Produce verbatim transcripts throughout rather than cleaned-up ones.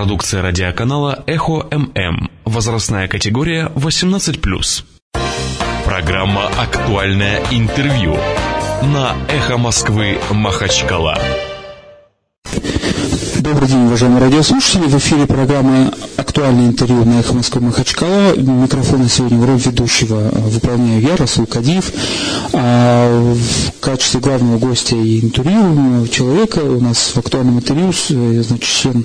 Продукция радиоканала «Эхо ММ». Возрастная категория восемнадцать плюс. Программа «Актуальное интервью» на «Эхо Москвы. Махачкала». Добрый день, уважаемые радиослушатели. В эфире программа «Актуальное интервью» на «Эхо Москвы. Махачкала». Микрофон сегодня в роли ведущего выполняю я, Расул Кадиев. А в качестве главного гостя и интервью человека у нас в «Актуальном интервью», значит, член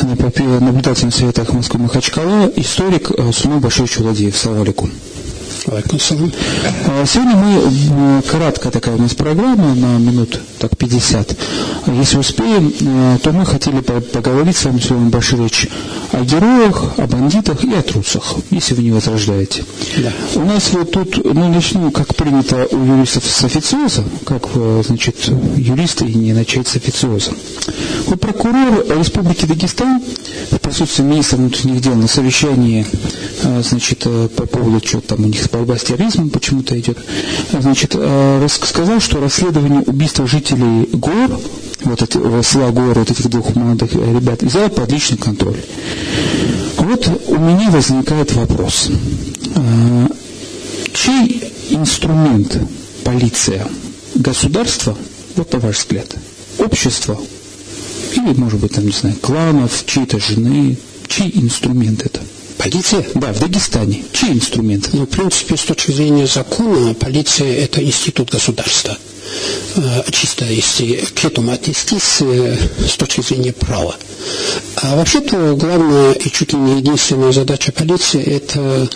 наблюдательного совета «Эхо Москвы. Махачкала», историк Сулейман Баширович Уладиев. Салам алейкум. Сегодня мы, короткая такая у нас программа, на минут так пятьдесят, если успеем, то мы хотели поговорить с вами, Сулейман Баширович, о героях, о бандитах и о трусах, если вы не возражаете. Да. У нас вот тут, ну, начну, как принято у юристов, с официоза, как, значит, юристы и не начать с официоза. Вот прокурор Республики Дагестан в присутствии министра внутренних дел на совещании, значит, по поводу чего там у них борьба с терроризмом почему-то идет, значит, сказал, что расследование убийства жителей гор, вот эти, села Гор, вот этих двух молодых ребят, взял под личный контроль. Вот у меня возникает вопрос. Чей инструмент полиция? Государство? Вот на ваш взгляд. Общество? Или, может быть, там, не знаю, кланов, чьей-то жены? Чей инструмент это? Полиция? Да, в Дагестане. Чей инструмент? Ну, в принципе, с точки зрения закона, полиция – это институт государства. Чисто если к этому отнестись с точки зрения права. А вообще-то главная и чуть ли не единственная задача полиции – это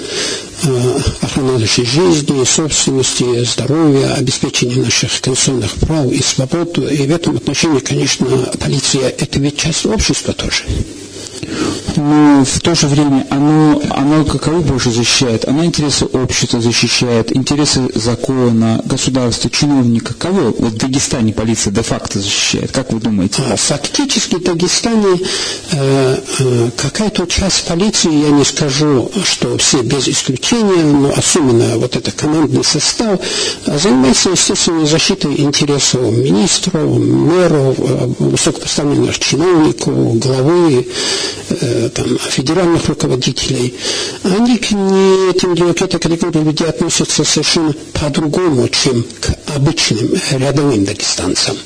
охрана нашей жизни, собственности, здоровья, обеспечение наших конституционных прав и свобод. И в этом отношении, конечно, полиция – это ведь часть общества тоже. Но в то же время оно, оно каково больше защищает? Оно интересы общества защищает, интересы закона, государства, чиновника. Кого вот в Дагестане полиция де-факто защищает? Как вы думаете? Фактически в Дагестане э, э, какая-то часть полиции, я не скажу, что все без исключения, но особенно вот этот командный состав, занимается, естественно, защитой интересов министра, мэра, высокопоставленных чиновников, главы, там, федеральных руководителей. Они к этим к этой категории людей относятся совершенно по-другому, чем к обычным рядовым дагестанцам.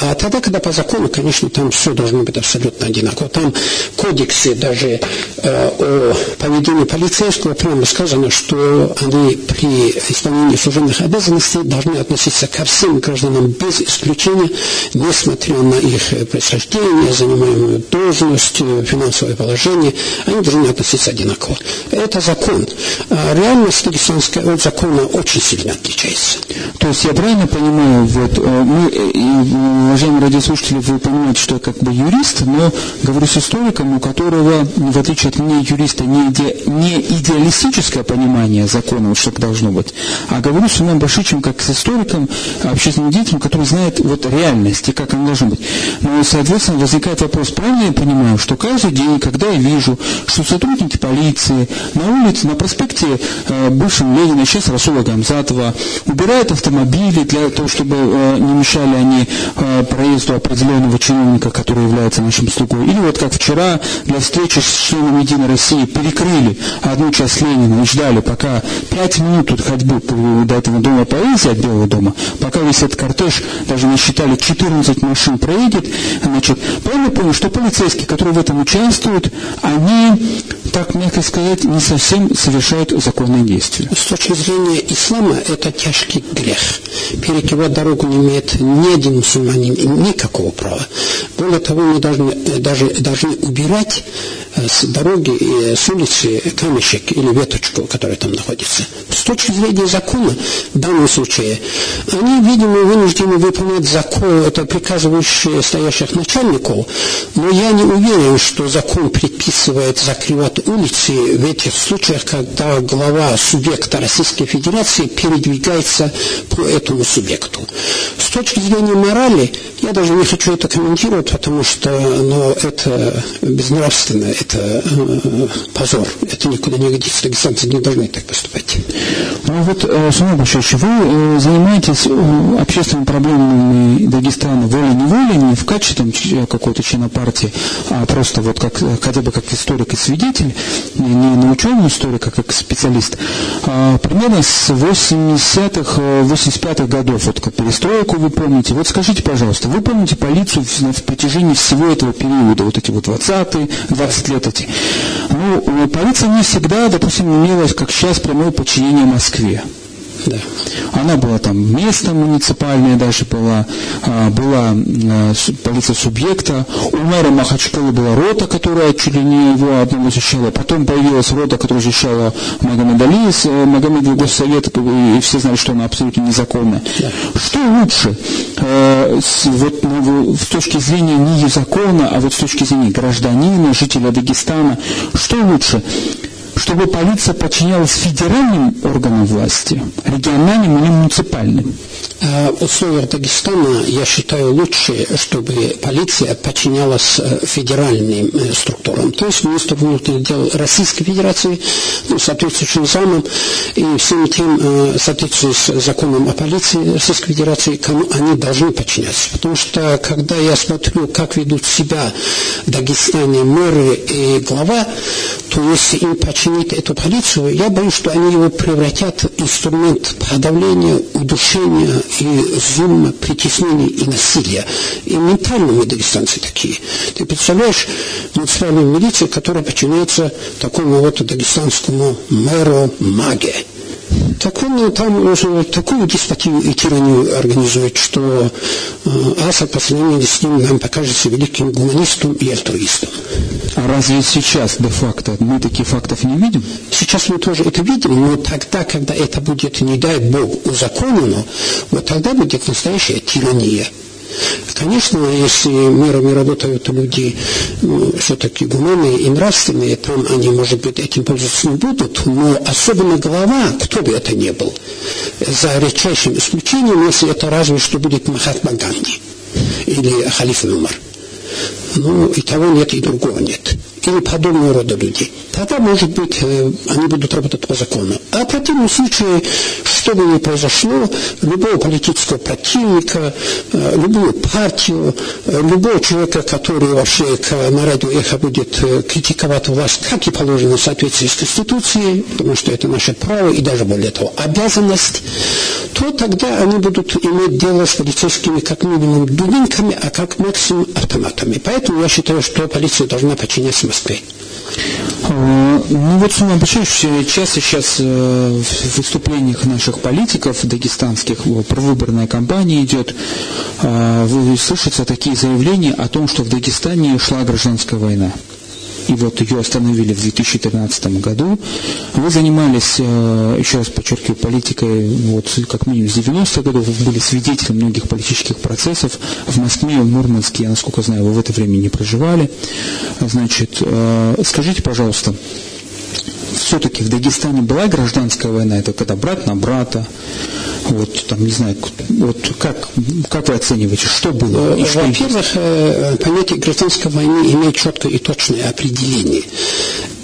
А тогда, когда по закону, конечно, там все должно быть абсолютно одинаково. Там в кодексе даже э, о поведении полицейского прямо сказано, что они при исполнении служебных обязанностей должны относиться ко всем гражданам без исключения, несмотря на их происхождение, занимаемую должность, финансовое положение, они должны относиться одинаково. Это закон. А реальность дагестанская от закона очень сильно отличается. То есть я правильно понимаю, вот мы... Уважаемые радиослушатели, вы понимаете, что я как бы юрист, но говорю с историком, у которого, в отличие от меня, юриста, не, иде... не идеалистическое понимание закона, что должно быть, а говорю с Сулейманом Башировичем как с историком, общественным деятелем, который знает вот реальность и как она должна быть. Но, соответственно, возникает вопрос, правильно я понимаю, что каждый день, когда я вижу, что сотрудники полиции на улице, на проспекте э, бывшего Ленина, сейчас Расула Гамзатова, убирают автомобили для того, чтобы э, не мешали они проезду определенного чиновника, который является нашим слугой. Или вот как вчера для встречи с членом Единой России перекрыли одну часть Ленина и ждали, пока пять минут тут ходьбы до этого дома поэзии, от Белого дома, пока весь этот кортеж, даже насчитали четырнадцать машин, проедет. Значит, правильно понял, что полицейские, которые в этом участвуют, они, так мягко сказать, не совсем совершают законные действия. С точки зрения ислама это тяжкий грех. Перекрывать дорогу не имеет ни один мусульмане никакого права. Более того, мы должны, даже, должны убирать с дороги, с улицы камешек или веточку, которая там находится. С точки зрения закона, в данном случае, они, видимо, вынуждены выполнять закон, это приказывающие стоящих начальников, но я не уверен, что закон предписывает закрывать улицы в этих случаях, когда глава субъекта Российской Федерации передвигается по этому субъекту. С точки зрения морали, я даже не хочу это комментировать, потому что, ну, это безнравственно, это э, позор, это никуда не годится, дагестанцы не должны так поступать. Ну вот, Сулейман Баширович, вы занимаетесь общественными проблемами Дагестана волей-неволей, не в качестве какой-то члена партии, а просто вот как, хотя бы как историк и свидетель, не на ученый историк, а как специалист. Примерно с восьмидесятых, восемьдесят пятых годов, вот как перестройку вы помните. Вот скажите, пожалуйста, вы помните полицию в протяжении всего этого периода, вот эти вот двадцатые, двадцать лет эти? Ну, полиция не всегда, допустим, имела, как сейчас, прямое подчинение Москве. Да. Она была там местная, муниципальная даже была, была полиция субъекта. У мэра Махачкалы была рота, которая чуть ли не его одного защищала. Потом появилась рота, которая защищала Магомед Али, Магомед Госсовет, и все знали, что она абсолютно незаконная. Да. Что лучше вот, ну, с точки зрения не закона, а вот с точки зрения гражданина, жителя Дагестана, что лучше? Чтобы полиция подчинялась федеральным органам власти, региональным или муниципальным? В условиях Дагестана, я считаю, лучше, чтобы полиция подчинялась федеральным структурам. То есть министр внутренних дел Российской Федерации, ну, соответствующим замом, и всем тем, в соответствии с законом о полиции Российской Федерации, кому они должны подчиняться. Потому что, когда я смотрю, как ведут себя в Дагестане мэры и глава, то если им подчиняются эту полицию, я боюсь, что они его превратят в инструмент подавления, удушения и зума, притеснения и насилия. И ментально мы дагестанцы такие. Ты представляешь муниципальную милицию, которая подчиняется такому вот дагестанскому мэру маге. Так он там уже такую деспотию и тиранию организует, что Асад по сравнению с ним нам покажется великим гуманистом и альтруистом. А разве сейчас де-факто мы таких фактов не видим? Сейчас мы тоже это видим, но тогда, когда это будет, не дай Бог, узаконено, вот тогда будет настоящая тирания. Конечно, если мэрами работают люди ну, все-таки гуманные и нравственные, там они, может быть, этим пользоваться не будут, но особенно глава, кто бы это ни был, за редчайшим исключением, если это разве что будет Махатма Ганди или Халиф Умар. Ну, и того нет, и другого нет. Или подобного рода людей. Тогда, может быть, они будут работать по закону. А в противном случае, что бы ни произошло, любого политического противника, любую партию, любого человека, который вообще на радио «Эхо» будет критиковать власть, как и положено в соответствии с Конституцией, потому что это наше право и даже, более того, обязанность, то тогда они будут иметь дело с полицейскими как минимум дубинками, а как максимум автоматами. Поэтому я считаю, что полиция должна подчиняться Москве. Ну вот, Сулейман Баширович, часто сейчас в выступлениях наших политиков дагестанских провыборная кампания идет, слышатся такие заявления о том, что в Дагестане шла гражданская война. И вот ее остановили в две тысячи тринадцатом году. Вы занимались, еще раз подчеркиваю, политикой вот, как минимум с девяностых годов. Вы были свидетелем многих политических процессов в Москве, в Мурманске. Я, насколько знаю, вы в это время не проживали. Значит, скажите, пожалуйста, все-таки в Дагестане была гражданская война? Это когда брат на брата? Вот, там, не знаю, вот как, как вы оцениваете, что было? Что Во-первых, есть? Понятие гражданской войны имеет четкое и точное определение.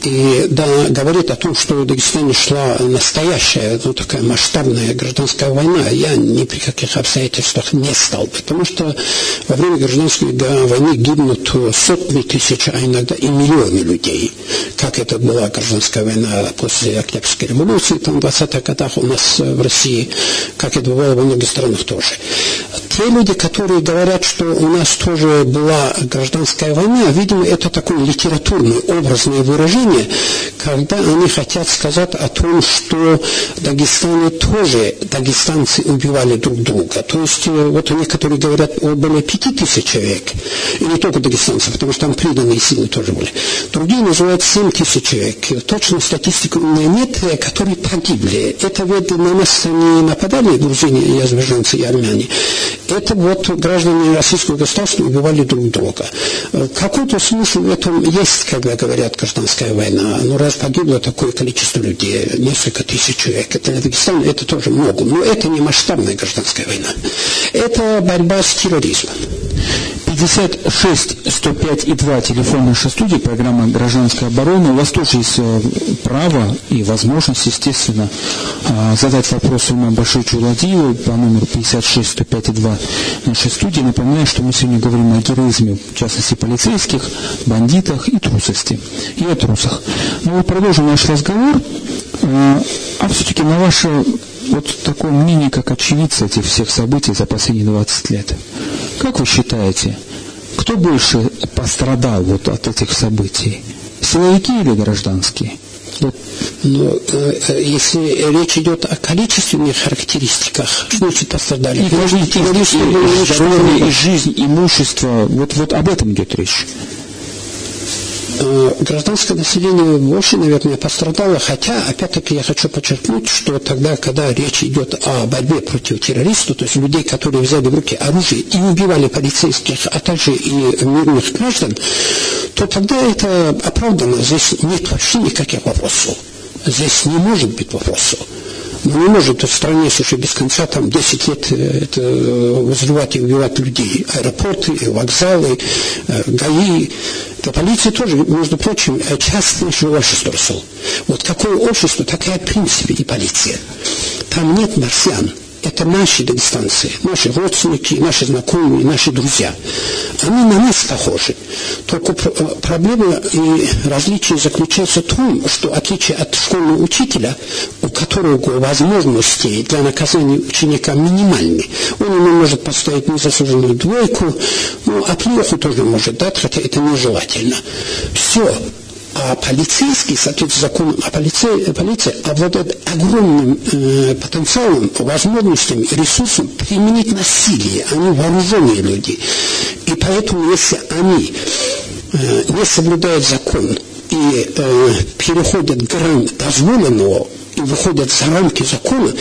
И да, говорит о том, что в Дагестане шла настоящая, ну, такая масштабная гражданская война, я ни при каких обстоятельствах не стал. Потому что во время гражданской войны гибнут сотни тысяч, а иногда и миллионы людей. Как это была гражданская война после Октябрьской революции, там, в двадцатых годах у нас в России, как это бывало во многих странах тоже. Те люди, которые говорят, что у нас тоже была гражданская война, видимо, это такое литературное, образное выражение, когда они хотят сказать о том, что в Дагестане тоже дагестанцы убивали друг друга. То есть вот некоторые говорят о более пяти тысяч человек, и не только дагестанцев, потому что там преданные силы тоже были. Другие называют семь тысяч человек. Точно статистики у меня нет, которые погибли. Это вот на нас не нападали грузины, азербайджанцы и армяне. Это вот граждане российского государства убивали друг друга. Какой-то смысл в этом есть, когда говорят гражданская война. Но раз погибло такое количество людей, несколько тысяч человек, это для Дагестана это тоже много. Но это не масштабная гражданская война. Это борьба с терроризмом. шестьдесят шесть сто пять и два телефон нашей студии, программа «Гражданская оборона». У вас тоже есть право и возможность, естественно, задать вопрос Сулейману Башировичу Уладиеву по номеру пятьдесят шесть сто пять и два нашей студии. Напоминаю, что мы сегодня говорим о героизме, в частности, полицейских, бандитах и трусости. И о трусах. Ну, мы продолжим наш разговор. А все-таки на ваше вот такое мнение, как очевидца этих всех событий за последние двадцать лет. Как вы считаете, кто больше пострадал вот от этих событий? Силовики или гражданские? Вот. Но, если речь идет о количественных характеристиках, что значит пострадали? И, и, и, и, и здоровье, и жизнь, имущество. Вот, вот об этом идет речь. Гражданское население больше, наверное, пострадало, хотя, опять-таки, я хочу подчеркнуть, что тогда, когда речь идет о борьбе против террористов, то есть людей, которые взяли в руки оружие и убивали полицейских, а также и мирных граждан, то тогда это оправдано. Здесь нет вообще никаких вопросов. Здесь не может быть вопросов. Но не может в стране, слушай, без конца там десять лет это, взрывать и убивать людей. Аэропорты, вокзалы, ГАИ. Да полиция тоже, между прочим, часть нашего общества. Вот какое общество, такая в принципе и полиция. Там нет марсиан. Это наши дагестанцы, наши родственники, наши знакомые, наши друзья. Они на нас похожи. Только проблема и различие заключается в том, что в отличие от школьного учителя, у которого возможности для наказания ученика минимальны, он ему может поставить незаслуженную двойку, ну, оплеуху тоже может дать, хотя это нежелательно. Все. А полицейский, соответственно, закон о полиции, полиция обладает огромным э, потенциалом, возможностями, ресурсом применить насилие, они вооруженные люди. И поэтому, если они э, не соблюдают закон и э, переходят грань дозволенного и выходят за рамки закона,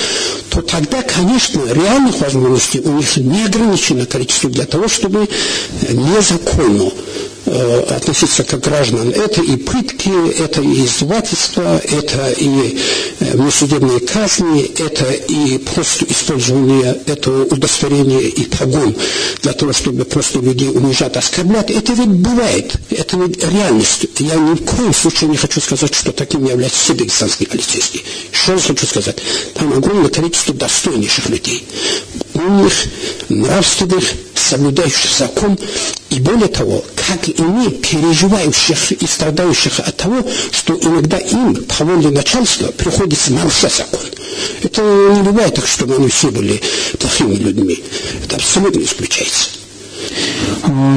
то тогда, конечно, реальных возможностей у них неограничено количество для того, чтобы незаконно относиться к гражданам. Это и пытки, это и издевательства, это и внесудебные казни, это и просто использование этого удостоверения и погон для того, чтобы просто людей унижать, оскорблять. Это ведь бывает, это ведь реальность. Я ни в коем случае не хочу сказать, что таким являются все дагестанские полицейские. Еще раз хочу сказать, там огромное количество достойнейших людей, умных, нравственных, соблюдающих закон, и более того, как и мы, переживающих и страдающих от того, что иногда им, по воле начальства, приходится нарушать закон. Это не бывает так, чтобы они все были плохими людьми. Это абсолютно исключается.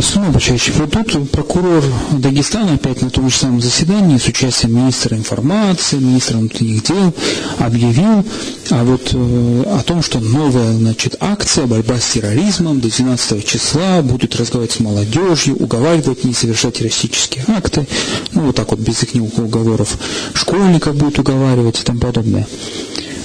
Сулейман Баширович, вот тут прокурор Дагестана опять на том же самом заседании с участием министра информации, министра внутренних дел объявил а вот, о том, что новая значит, акция «Борьба с терроризмом» до двенадцатого числа будут разговаривать с молодежью, уговаривать не совершать террористические акты, ну вот так вот без их уговоров, школьников будут уговаривать и тому подобное.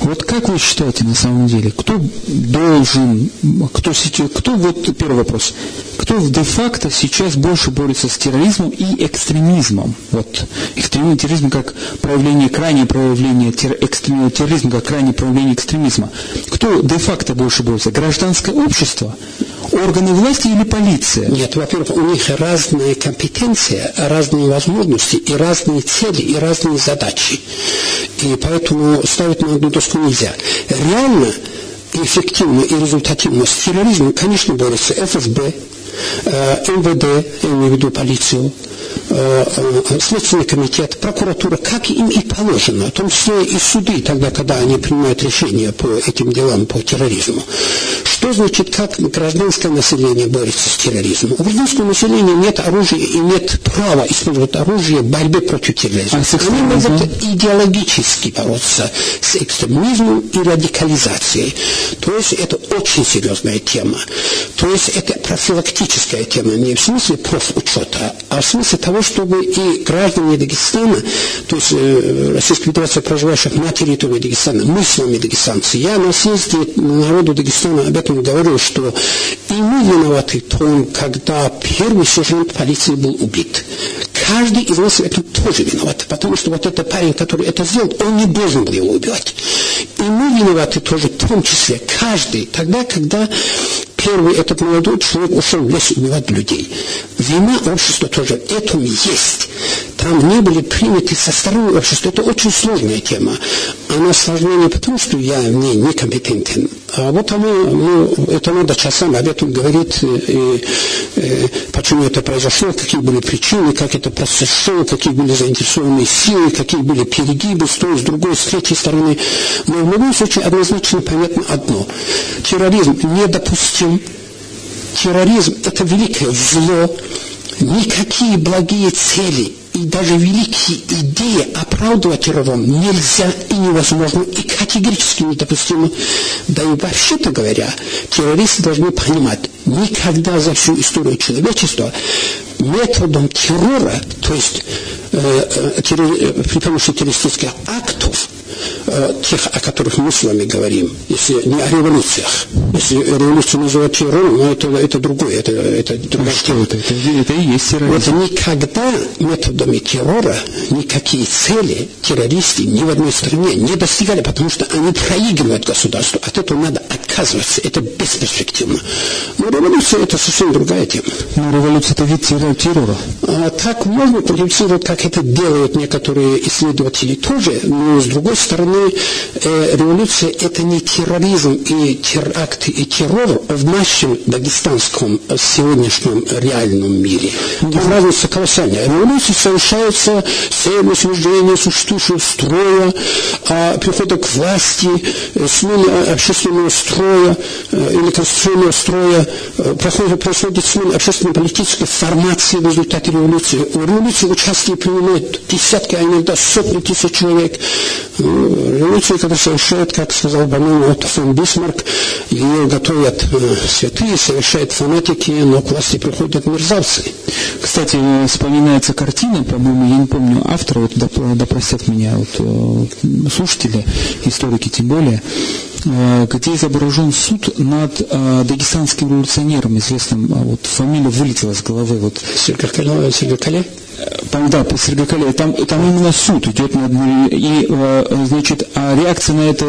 Вот как вы считаете на самом деле, кто должен, кто, кто вот первый вопрос, кто де-факто сейчас больше борется с терроризмом и экстремизмом? Вот экстремизм, терроризм как проявление, крайнее проявление тер, экстрем, терроризм как крайнее проявление экстремизма. Кто де-факто больше борется? Гражданское общество? Органы власти или полиция? Нет, во-первых, у них разные компетенции, разные возможности и разные цели, и разные задачи. И поэтому ставить на одну доску нельзя. Реально, эффективно и результативно с терроризмом, конечно, борется эф эс бэ, эм вэ дэ, я имею в виду полицию, Следственный комитет, прокуратура, как им и положено, в том числе и суды, тогда, когда они принимают решения по этим делам, по терроризму. Что значит, как гражданское население борется с терроризмом? У гражданского населения нет оружия и нет права использовать оружие в борьбе против терроризма. А они могут идеологически бороться с экстремизмом и радикализацией. То есть это очень серьезная тема. То есть это профилактическая тема, не в смысле профучета, а в смысле того, чтобы и граждане Дагестана, то есть э, Российской Федерации, проживающих на территории Дагестана, мы с вами дагестанцы, я на съезде народу Дагестана об этом говорил, что и мы виноваты в том, когда первый сержант полиции был убит. Каждый из нас в этом тоже виноват, потому что вот этот парень, который это сделал, он не должен был его убивать. И мы виноваты тоже в том числе, каждый, тогда, когда Первый этот молодой человек ушел без убивать людей. Вина общества тоже этому есть. Там не были приняты со стороны общества. Это очень сложная тема. Она сложна не потому, что я в ней некомпетентен, а вот она, ну, это надо часам об этом говорить, и, и, почему это произошло, какие были причины, как это произошло, какие были заинтересованные силы, какие были перегибы с той, с другой, с третьей стороны. Но в любом случае однозначно понятно одно. Терроризм недопустим. Терроризм – это великое зло. Никакие благие цели и даже великие идеи оправдывать террором нельзя и невозможно, и категорически недопустимо. Да и вообще-то говоря, террористы должны понимать, никогда за всю историю человечества методом террора, то есть э, террори, при помощи террористических актов, тех, о которых мы с вами говорим, если не о революциях. Если революцию называют террором, но это, это другое. Это, это другое. А что это? Это, это и есть терроризм. Вот никогда методами террора никакие цели террористы ни в одной стране не достигали, потому что они проигрывают государству. От этого надо отказываться. Это бесперспективно. Но революция – это совсем другая тема. Но революция – это вид террора. А, так можно продуцировать, как это делают некоторые исследователи тоже, но с другой стороны, С стороны, э, революция – это не терроризм и теракт и террор в нашем дагестанском сегодняшнем реальном мире. Там разница колоссальная. Революция совершается с целью свержения существующего строя, э, прихода к власти, э, смены общественного строя э, или конституционного строя, э, проходит, происходит смена общественно-политической формации в результате революции. В революции участие принимают десятки, а иногда сотни тысяч человек. Революцию, когда совершает, как сказал по-моему Отто фон Бисмарк, ее готовят святые, совершают фанатики, но к власти приходят мерзавцы. Кстати, вспоминается картина, по-моему, я не помню автора, вот, да простят меня вот, слушатели, историки тем более, где изображен суд над а, дагестанским революционером, известным, а, вот фамилия вылетела с головы. Вот. Сергей? Там, да, по Сергакале. Там, там именно суд идет над ним. И, а, значит, а реакция на это,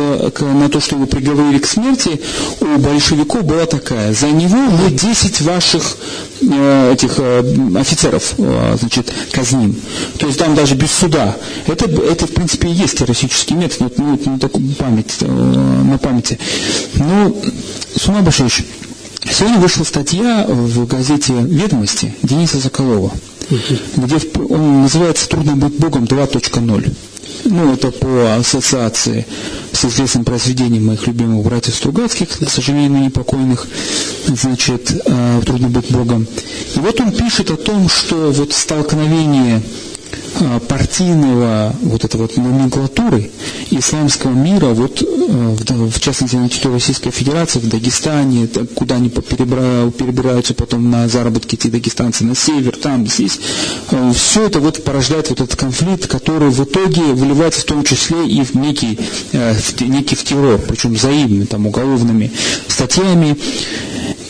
на то, что его приговорили к смерти, у большевиков была такая. За него мы десять ваших этих офицеров, значит, казним. То есть там даже без суда. Это, это в принципе, и есть террористический метод. Ну, это, ну, такую память, на памяти. Но, Сулейман Баширович, сегодня вышла статья в газете «Ведомости» Дениса Заколова, где он называется «Трудно быть Богом два точка ноль». Ну, это по ассоциации с известным произведением моих любимых братьев Стругацких, к сожалению, ныне покойных, значит, «Трудно быть Богом». И вот он пишет о том, что вот столкновение партийного вот этой вот номенклатуры исламского мира, вот в частности на территории Российской Федерации, в Дагестане, куда они перебираются потом на заработки эти дагестанцы, на север, там, здесь, все это вот порождает вот этот конфликт, который в итоге выливается в том числе и в некий, в некий в террор, причем взаимными, там, уголовными статьями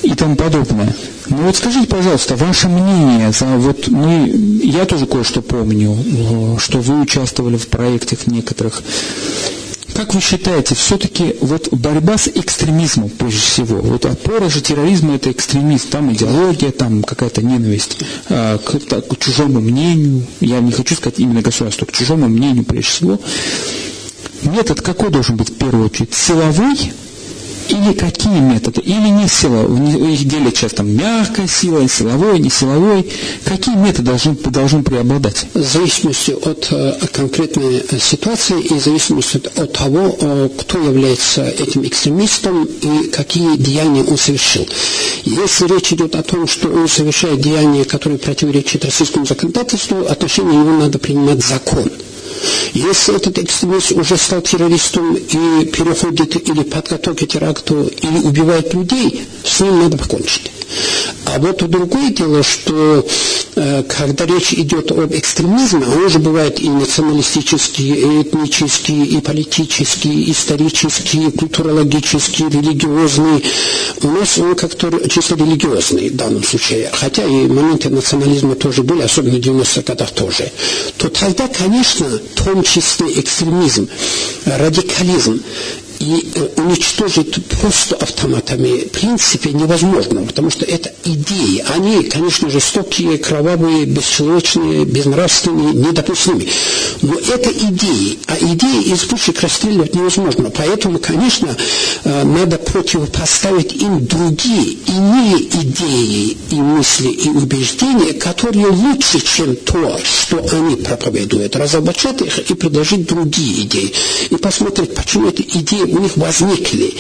и тому подобное. Ну вот скажите, пожалуйста, ваше мнение, за, вот мы, я тоже кое-что помню, что вы участвовали в проектах некоторых. Как вы считаете, все-таки вот борьба с экстремизмом прежде всего, вот опора же терроризма – это экстремизм, там идеология, там какая-то ненависть а, к, к чужому мнению, я не хочу сказать именно государству, к чужому мнению прежде всего. Метод какой должен быть в первую очередь? Силовой? Или какие методы? Или не силовой? Их делят сейчас там мягкая сила, силовой, не силовой. Какие методы должны, должны преобладать? В зависимости от э, конкретной ситуации и в зависимости от того, э, кто является этим экстремистом и какие деяния он совершил. Если речь идет о том, что он совершает деяния, которые противоречат российскому законодательству, отношение его надо принимать закон. Если этот экстремист уже стал террористом и переходит или подготовки к теракту, или убивает людей, с ним надо покончить. А вот другое дело, что э, когда речь идет об экстремизме, он же бывает и националистический, и этнический, и политический, и исторический, и культурологический, и религиозный. У нас он как-то чисто религиозный в данном случае, хотя и моменты национализма тоже были, особенно в девяностых годах тоже. То тогда, конечно, в том числе экстремизм, радикализм, и уничтожить просто автоматами в принципе невозможно, потому что это идеи. Они, конечно, жестокие, кровавые, бесчеловечные, безнравственные, недопустимые. Но это идеи, а идеи из пушек расстреливать невозможно. Поэтому, конечно, надо противопоставить им другие, иные идеи и мысли и убеждения, которые лучше, чем то, что они проповедуют. Разоблачать их и предложить другие идеи. И посмотреть, почему эти идеи у них возникли,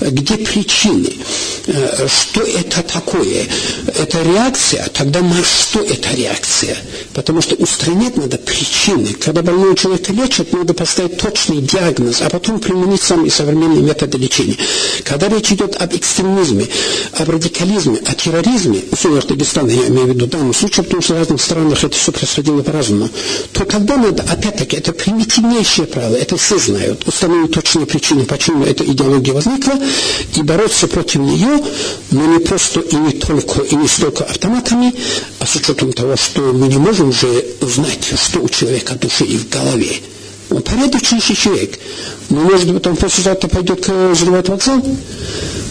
где причины, что это такое. Это реакция, тогда на что это реакция? Потому что устранять надо причины. Когда больного человека лечат, надо поставить точный диагноз, а потом применить сам и современные методы лечения. Когда речь идет об экстремизме, об радикализме, о терроризме, в условиях Дагестана, я имею в виду в данном случае, потому что в разных странах это все происходило по-разному, то тогда надо, опять-таки, это примитивнейшее правило, это все знают, установить точные причины, почему эта идеология возникла, и бороться против нее, но не просто и не только, и не столько автоматами, а с учетом того, что мы не можем же узнать, что у человека в душе и в голове. Он порядочный человек. Но, может быть, он послезавтра пойдет взрывать вокзал.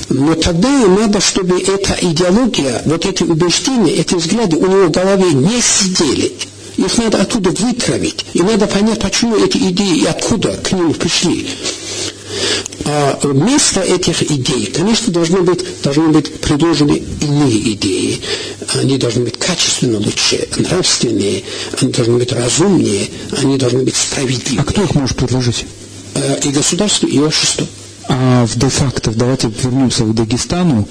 Но тогда надо, чтобы эта идеология, вот эти убеждения, эти взгляды у него в голове не сидели. Их надо оттуда вытравить. И надо понять, почему эти идеи и откуда к ним пришли. А вместо этих идей, конечно, должны быть, должны быть предложены иные идеи. Они должны быть качественно лучше, нравственнее, они должны быть разумнее, они должны быть справедливее. А кто их может предложить? И государство, и общество. А в де-факто, давайте вернемся к Дагестану,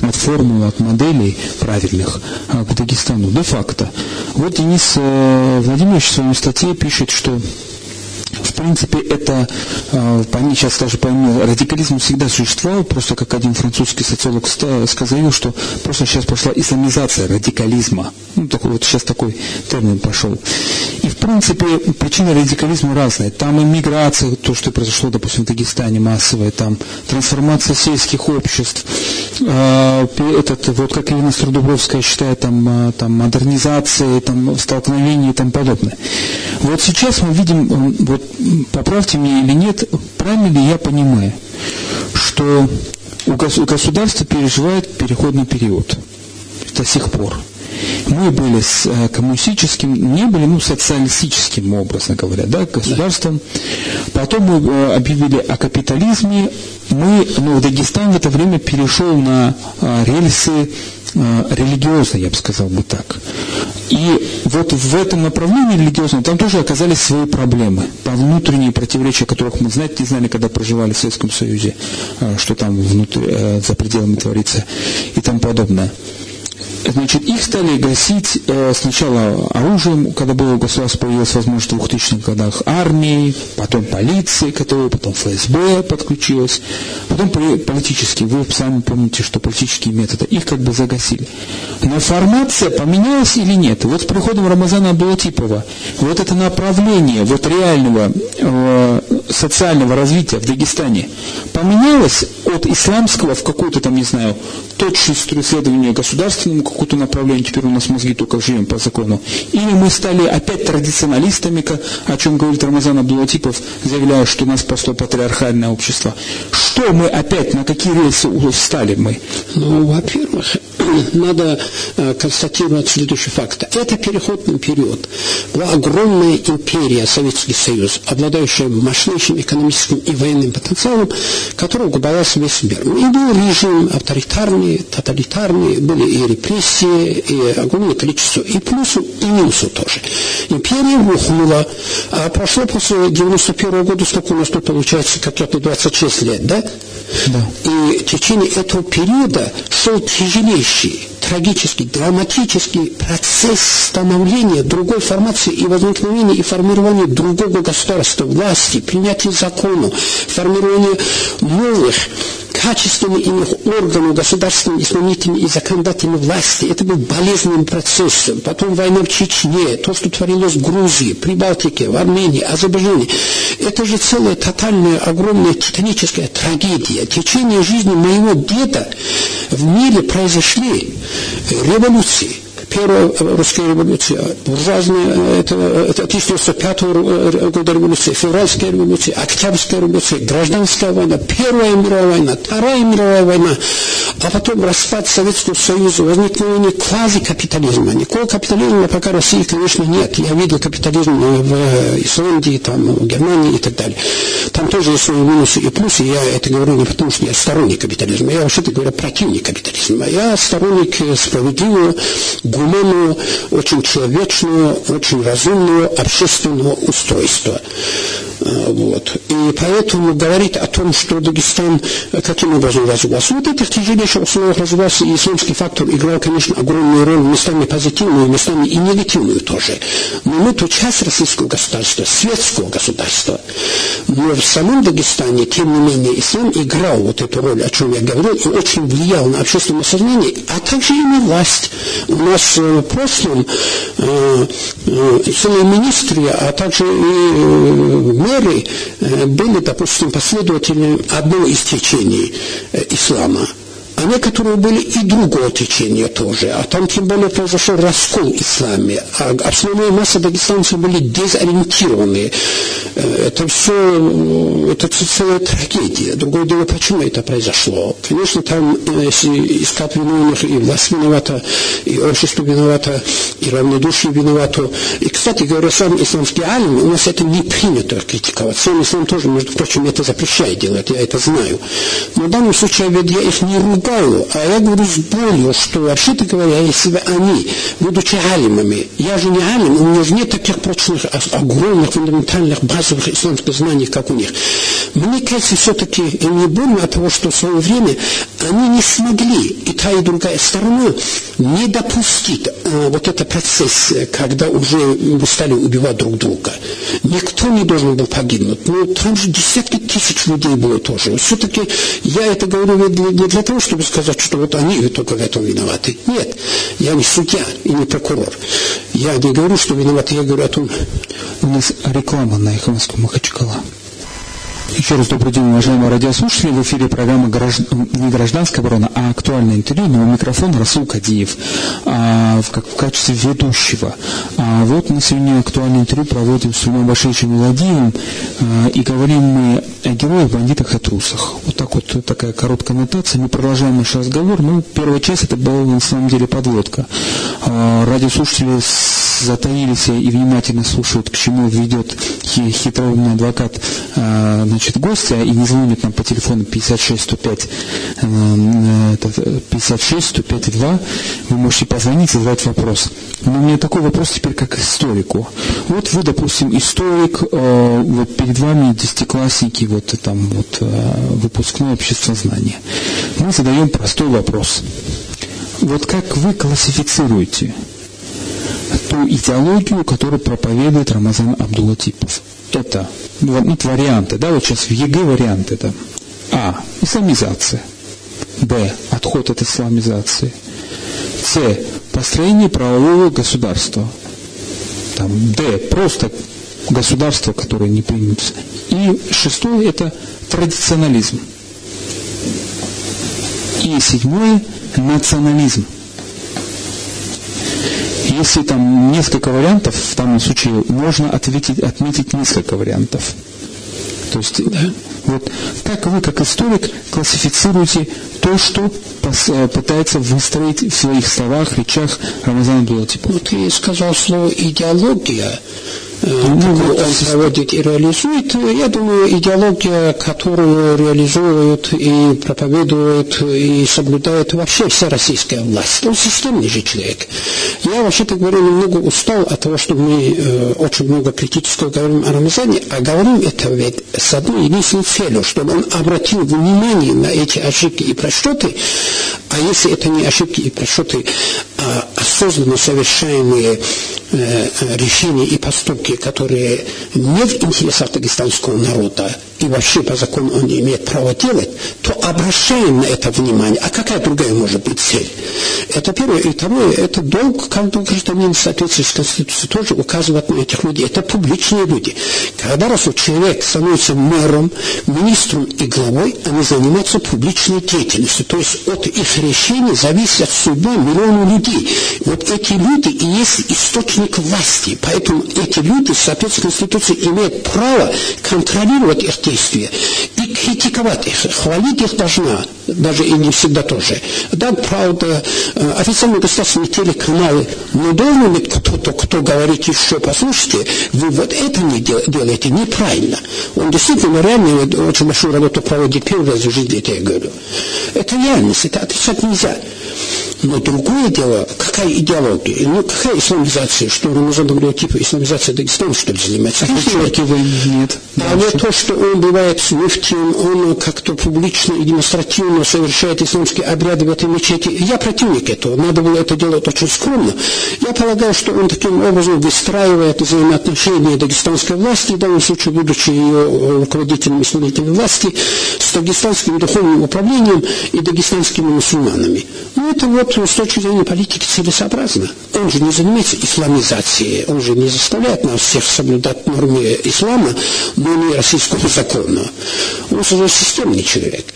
от формулы, от моделей правильных к Дагестану. Де-факто. Вот Денис Владимирович в своей статье пишет, что в принципе, это, по ней сейчас даже пойму, радикализм всегда существовал, просто как один французский социолог сказал, что просто сейчас пошла исламизация радикализма. Ну, такой вот сейчас такой термин пошел. И, в принципе, причины радикализма разные. Там иммиграция, то, что произошло, допустим, в Дагестане массовая, там трансформация сельских обществ, этот, вот как Ирина Стародубровская считает, там, там модернизация, там, столкновение и тому подобное. Вот сейчас мы видим, вот поправьте меня или нет, правильно ли я понимаю, что у государства переживает переходный период до сих пор. Мы были с коммунистическим, не были, ну, социалистическим, образно говоря, да, государством. Потом мы объявили о капитализме. Мы, ну, Дагестан в это время перешел на рельсы религиозные, я бы сказал бы так. И вот в этом направлении религиозном там тоже оказались свои проблемы, там внутренние противоречия, которых мы знать не знали, когда проживали в Советском Союзе, что там внутри, за пределами творится и тому подобное. Значит, их стали гасить э, сначала оружием, когда было государство, появилась возможность в двухтысячных годах армии, потом полиции, которая, потом эф эс бэ подключилась, потом политические, вы сами помните, что политические методы, их как бы загасили. Но формация поменялась или нет? Вот с приходом Рамазана Абдулатипова вот это направление вот реального э, социального развития в Дагестане поменялось от исламского в какую-то там, не знаю, точную исследование государственному какое-то направление, теперь у нас мозги только живем по закону. Или мы стали опять традиционалистами, о чем говорит Рамазан Абдулатипов, заявляя, что нас пошло патриархальное общество. Что мы опять, на какие рельсы встали мы? Ну, во-первых, надо констатировать следующий факт. Это переходный период. Была огромная империя, Советский Союз, обладающая мощнейшим экономическим и военным потенциалом, которого боялся весь мир. И был режим авторитарный, тоталитарный, были и репрессии, и огромное количество, и плюсу, и минусу тоже. Империя рухнула. А прошло после девяносто первого года, сколько у нас тут получается, конкретно двадцать шесть лет, да? Да. И в течение этого периода шел тяжелейший, трагический, драматический процесс становления другой формации и возникновения и формирования другого государства, власти, принятия закона, формирования новых качественных иных органов государственной, исполнительной и законодательной власти. Это был болезненным процессом. Потом война в Чечне, то, что творилось в Грузии, Прибалтике, в Армении, Азербайджане. Это же целая тотальная, огромная, титаническая трагедия. В течение жизни моего деда в мире произошли революции, Первая русская революция, буржуазная, это, это тысяча девятьсот пятого года революция, февральская революция, октябрьская революция, гражданская война, Первая мировая война, Вторая мировая война, а потом распад Советского Союза, возникновение квазикапитализма. Никакого капитализма пока в России, конечно, нет. Я видел капитализм в Исландии, там, в Германии и так далее. Там тоже есть свои минусы и плюсы. Я это говорю не потому, что я сторонник капитализма, я вообще-то говорю противник капитализма. Я сторонник справедливого, гуманного, очень человечного, очень разумного общественного устройства. Вот. И поэтому говорить о том, что Дагестан каким образом развивался. Вот это в тяжелейших условиях развивался, и исламский фактор играл, конечно, огромную роль, местами позитивную, местами и негативную тоже. Но мы тут часть российского государства, светского государства. Но в самом Дагестане, тем не менее, ислам играл вот эту роль, о чем я говорил, и очень влиял на общественное сознание, а также и на власть. У нас в прошлом э, э, целые министры, а также и э, мэры э, были, допустим, последователями одного из течений э, ислама. А некоторые были и другого течения тоже. А там тем более произошел раскол исламе. А основная масса дагестанцев были дезориентированы. Это все, это целая трагедия. Другое дело, почему это произошло. Конечно, там, если искать виновных, и власть виновата, и общество виновата, и равнодушие виновато. И, кстати говоря, сам исламский алим, у нас это не принято критиковать. Сам ислам тоже, между прочим, это запрещает делать, я это знаю. Но в данном случае, ведь я их не ругаю. А я говорю с болью, что вообще-то говоря, если бы они, будучи алимами, я же не алим, у меня же нет таких прочных, огромных, фундаментальных, базовых исламских знаний, как у них. Мне кажется, все-таки не больно от того, что в свое время они не смогли, и та, и другая сторона, не допустить э, вот этот процесс, когда уже стали убивать друг друга. Никто не должен был погибнуть. Но там же десятки тысяч людей было тоже. Все-таки я это говорю не для того, чтобы сказать, что вот они только в этом виноваты. Нет, я не судья и не прокурор. Я не говорю, что виноваты, я говорю о том... У нас реклама на Эхо Москвы Махачкала. Еще раз добрый день, уважаемые радиослушатели. В эфире программа гражд... не «Гражданская оборона», а «Актуальное интервью». Но у микрофона Расул Кадиев а, в, как... в качестве ведущего. А, вот мы сегодня «Актуальное интервью» проводим с Сулейманом Башировичем Уладиевым. А, и говорим мы о героях, бандитах и трусах. Вот так вот, такая короткая аннотация. Мы продолжаем наш разговор. Ну, первая часть это была на самом деле подводка. А, радиослушатели затаились и внимательно слушают, к чему ведет хитроумный адвокат а, значит, гостя, и не звонит нам по телефону пятьдесят шесть сто пять, пятьдесят шесть сто пять два, вы можете позвонить и задать вопрос. Но у меня такой вопрос теперь как историку. Вот вы, допустим, историк, вот перед вами десятиклассники, вот там вот выпускное обществознание. Мы задаем простой вопрос. Вот как вы классифицируете ту идеологию, которую проповедует Рамазан Абдулатипов? Это вот варианты, да, вот сейчас в ЕГЭ варианты там. А. Исламизация. Б. Отход от исламизации. С. Построение правового государства. Там, Д. Просто государство, которое не примется. И шестое это традиционализм. И седьмое национализм. Если там несколько вариантов, в данном случае можно ответить, отметить несколько вариантов. То есть, вот как вы, как историк, классифицируете то, что пытается выстроить в своих словах, речах Рамазана Абдулатипова? Вот я сказал слово «идеология». Ну, вот он проводит и реализует. Я думаю, идеология, которую реализуют и проповедуют и соблюдают вообще вся российская власть. Он системный же человек. Я, вообще-то говоря, немного устал от того, что мы э, очень много критического говорим о Рамазане, а говорим это ведь с одной единственной целью, чтобы он обратил внимание на эти ошибки и просчеты, а если это не ошибки и просчеты, а осознанно совершаемые решения и поступки, которые не в интересах дагестанского народа, и вообще по закону он не имеет права делать, то обращаем на это внимание. А какая другая может быть цель? Это первое. И второе, это долг каждого гражданина в соответствии с Конституцией тоже указывать на этих людей. Это публичные люди. Когда раз человек становится мэром, министром и главой, они занимаются публичной деятельностью. То есть от их решений зависит судьба миллионов людей. Вот эти люди и есть источник власти. Поэтому эти люди в соответствии с Конституцией имеют право контролировать их действия и критиковать их. Хвалить их должна, даже и не всегда тоже. Да, правда, официальные государственные телеканалы не должны быть кто-то, кто говорит еще, послушайте, вы вот это не делаете, неправильно. Он действительно реально очень большую работу проводит первый раз в жизни, это я говорю. Это реальность, это отрицать нельзя. Но другое дело, какая идеология, ну какая исламизация, что Рамазан Абдулатипов, исламизация Дагестана, что ли, занимается? Конечно, его нет. А вот то, что он бывает с муфтием, он как-то публично и демонстративно совершает исламские обряды в этой мечети, я противник этого, надо было это делать очень скромно. Я полагаю, что он таким образом выстраивает взаимоотношения дагестанской власти, в данном случае, будучи ее руководителем и исполнителем власти, с дагестанским духовным управлением и дагестанскими мусульманами. Ну это вот с точки зрения политики целесообразно. Он же не занимается исламизацией, он же не заставляет нас всех соблюдать нормы ислама, но не российского закона. Он же системный человек.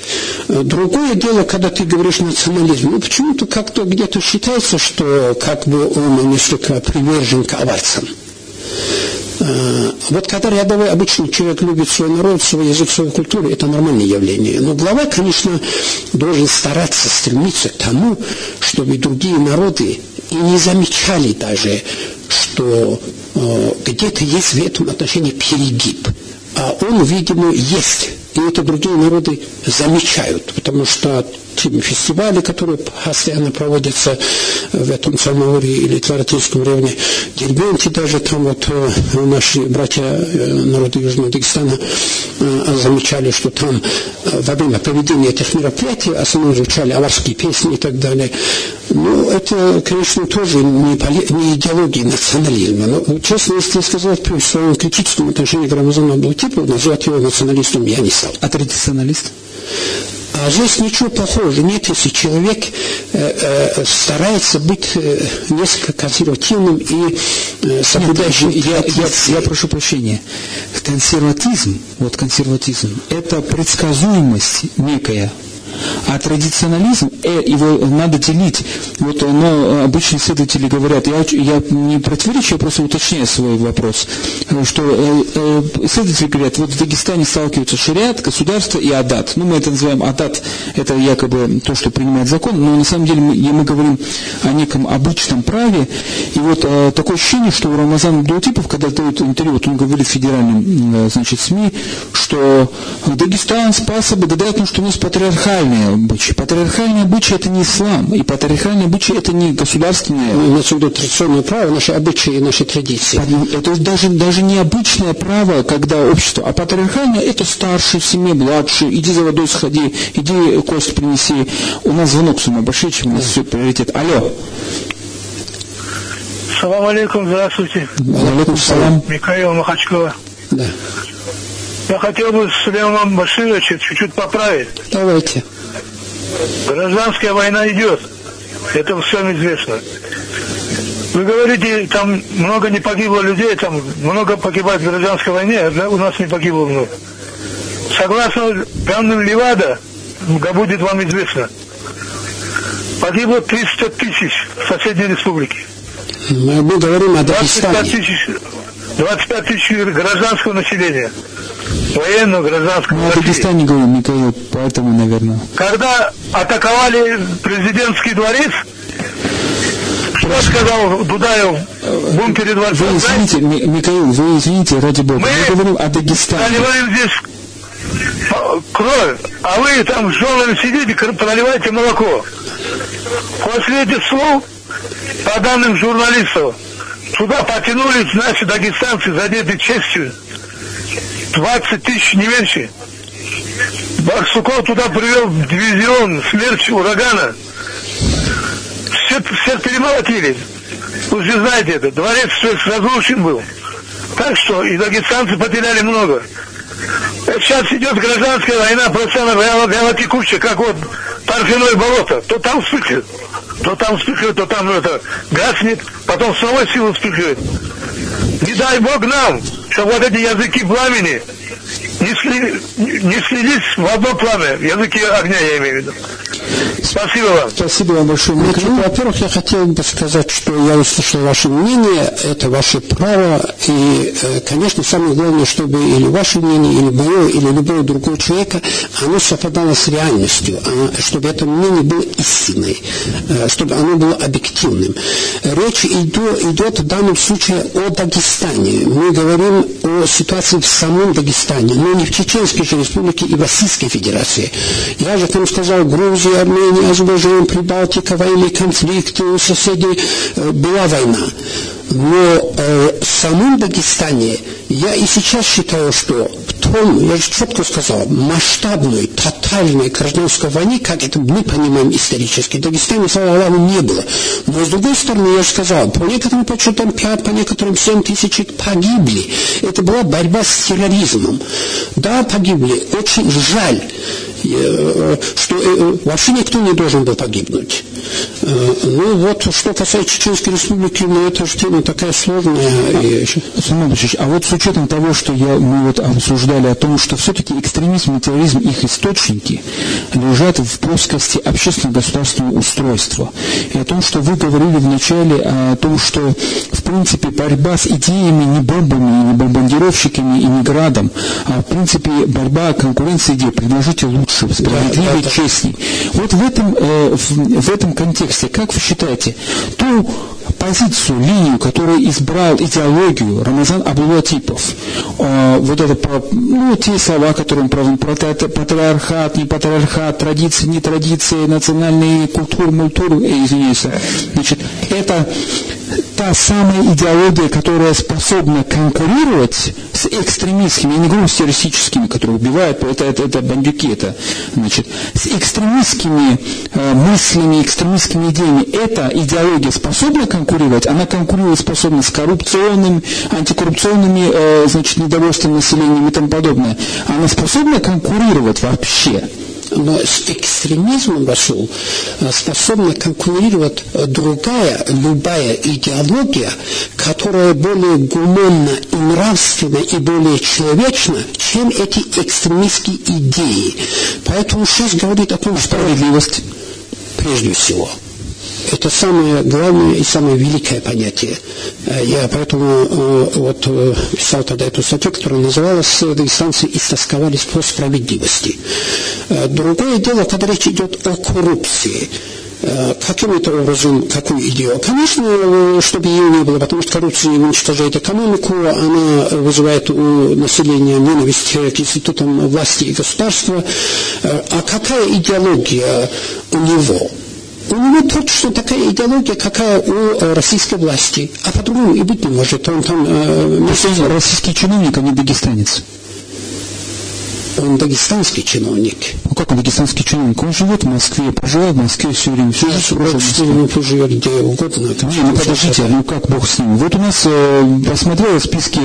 Другое дело, когда ты говоришь национализм, ну почему-то как-то где-то считается, что как бы он несколько привержен к аварцам. Вот когда рядовой обычный человек любит свой народ, свой язык, свою культуру, это нормальное явление. Но глава, конечно, должен стараться, стремиться к тому, чтобы другие народы и не замечали даже, что э, где-то есть в этом отношении перегиб. А он, видимо, есть. И это другие народы замечают, потому что фестивали, которые постоянно проводятся в этом Самауре или Тларатинском районе, Дербенте даже, там вот наши братья народы Южного Дагестана замечали, что там во время проведения этих мероприятий основно звучали аварские песни и так далее. Ну, это, конечно, тоже не, поли... не идеология национализма, но, честно, если сказать, при своем критическом отношении к Рамазану Абдулатипову, назвать его националистом я не стал. А традиционалист? А здесь ничего плохого нет, если человек э, э, старается быть э, несколько консервативным и э, соблюдающим. Нет, я, я, я прошу прощения. Консерватизм, вот консерватизм, это предсказуемость некая. А традиционализм, э, его надо делить. Вот оно, обычные исследователи говорят, я, я не противоречу, я просто уточняю свой вопрос, что э, э, исследователи говорят, вот в Дагестане сталкиваются шариат, государство и адат. Ну, мы это называем адат, это якобы то, что принимает закон, но на самом деле мы, мы говорим о неком обычном праве. И вот э, такое ощущение, что у Рамазана Абдулатипова, когда дают интервью, вот он говорит федеральным, э, значит, СМИ, что Дагестан спасся благодаря тому, что у нас патриархат. Обычаи. Патриархальные обычаи – это не ислам, и патриархальные обычаи – это не государственные. У нас идут традиционное право, наши обычаи и наши традиции. Это даже, даже не обычное право, когда общество, а патриархальное – это старший в семье, младший, иди за водой сходи, иди кость принеси. У нас звонок сумма большой, чем у нас все приоритет. Алло. Салам алейкум, здравствуйте. Алейкум салам. Михаил, Махачкала. Да. Я хотел бы Сулеймана Башировича чуть-чуть поправить. Давайте. Гражданская война идет. Это всем известно. Вы говорите, там много не погибло людей, там много погибает в гражданской войне, а у нас не погибло много. Согласно данным Левада, будет вам известно, погибло триста тысяч в соседней республике. Мы говорим о Дагестане. двадцать пять тысяч гражданского населения. Военного, гражданского. Мы о Дагестане говорим, Михаил, поэтому, наверное. Когда атаковали президентский дворец, что сказал Дудаев в бункере дворца? Вы извините, Михаил, вы извините, ради бога. Мы, Мы говорим о Дагестане. Проливаем здесь кровь, а вы там с женами сидите, проливаете молоко. После этих слов, по данным журналистов, сюда потянулись наши дагестанцы, задеты честью. двадцать тысяч, не меньше. Барсуков туда привел дивизион смерч урагана. Все, все перемолотили. Вы же знаете это. Дворец разрушен был. Так что и дагестанцы потеряли много. сейчас идет гражданская война, процентов вялотекущая, как вот торфяное болото. То там вспыхивает, то там вспыхивает, то там это гаснет, потом с новой силой вспыхивает. Не дай Бог нам, чтобы вот эти языки пламени не, сли, не слились в одно пламя. Языки огня, я имею в виду. Спасибо вам. Спасибо вам большое. Ну, во-первых, я хотел бы сказать, что я услышал ваше мнение, это ваше право, и, конечно, самое главное, чтобы или ваше мнение, или мое, или любого другого человека, оно совпадало с реальностью, чтобы это мнение было истинной, чтобы оно было объективным. Речь идет в данном случае о Дагестане. Мы говорим о ситуации в самом Дагестане, но не в Чеченской же республике и в Российской Федерации. Я же там сказал, Грузия, Армения, Азербайджан, Прибалтика, военные конфликты, у соседей была война. Но э, в самом Дагестане я и сейчас считаю, что в том, я же четко сказал, масштабной, тотальной гражданской войны, как это мы понимаем исторически, в Дагестане, слава Аллаху, не было. Но с другой стороны, я же сказал, по некоторым подсчетам пять, по некоторым семь тысяч погибли. Это была борьба с терроризмом. Да, погибли. Очень жаль, что вообще никто не должен был погибнуть. Ну вот, что касается Чеченской республики, ну это же тема такая сложная. И... Сулейман Баширович, а вот с учетом того, что я, мы вот обсуждали о том, что все-таки экстремизм и терроризм, их источники лежат в плоскости общественно-государственного устройства. И о том, что вы говорили вначале о том, что в принципе борьба с идеями, не бомбами, не бомбардировщиками и не градом, а в принципе борьба, конкуренция идей, предложите лучше, справедливее, да, честнее. Вот в этом, в этом контексте, как вы считаете, ту позицию, линию, которую избрал идеологию Рамазан Абдулатипов, э, вот это, ну, те слова, которые он провел, патриархат, не патриархат, традиции, не традиции, национальные культуры, мультуры, э, извиняюсь, значит, это та самая идеология, которая способна конкурировать с экстремистскими, я не говорю с террористическими, которые убивают, это, это, это бандюки, это, значит, с экстремистскими э, мыслями, экстремистскими идеями, эта идеология способна конкурировать, она конкурирует способна с коррупционными, антикоррупционными, э, значит, недовольством населения и тому подобное, она способна конкурировать вообще. Но с экстремизмом, Расул, способна конкурировать другая, любая идеология, которая более гуманна и нравственна и более человечна, чем эти экстремистские идеи. Поэтому сейчас говорит о том, что справедливость прежде всего. Это самое главное и самое великое понятие. Я поэтому вот писал тогда эту статью, которая называлась «Дагестанцы истосковались по справедливости». Другое дело, когда речь идет о коррупции. Каким-то образом, какую идею? Конечно, чтобы ее не было, потому что коррупция уничтожает экономику, она вызывает у населения ненависть к институтам власти и государства. А какая идеология у него? У него точно такая идеология, какая у российской власти. А по-другому и быть не может. Он там, э, российский чиновник, а не дагестанец. Он дагестанский чиновник. Ну как он дагестанский чиновник? Он живет в Москве, проживает в Москве все время. Все же проживет где угодно. Там, не, ну подождите, ну как бог с ним. Вот у нас, э, посмотрел списки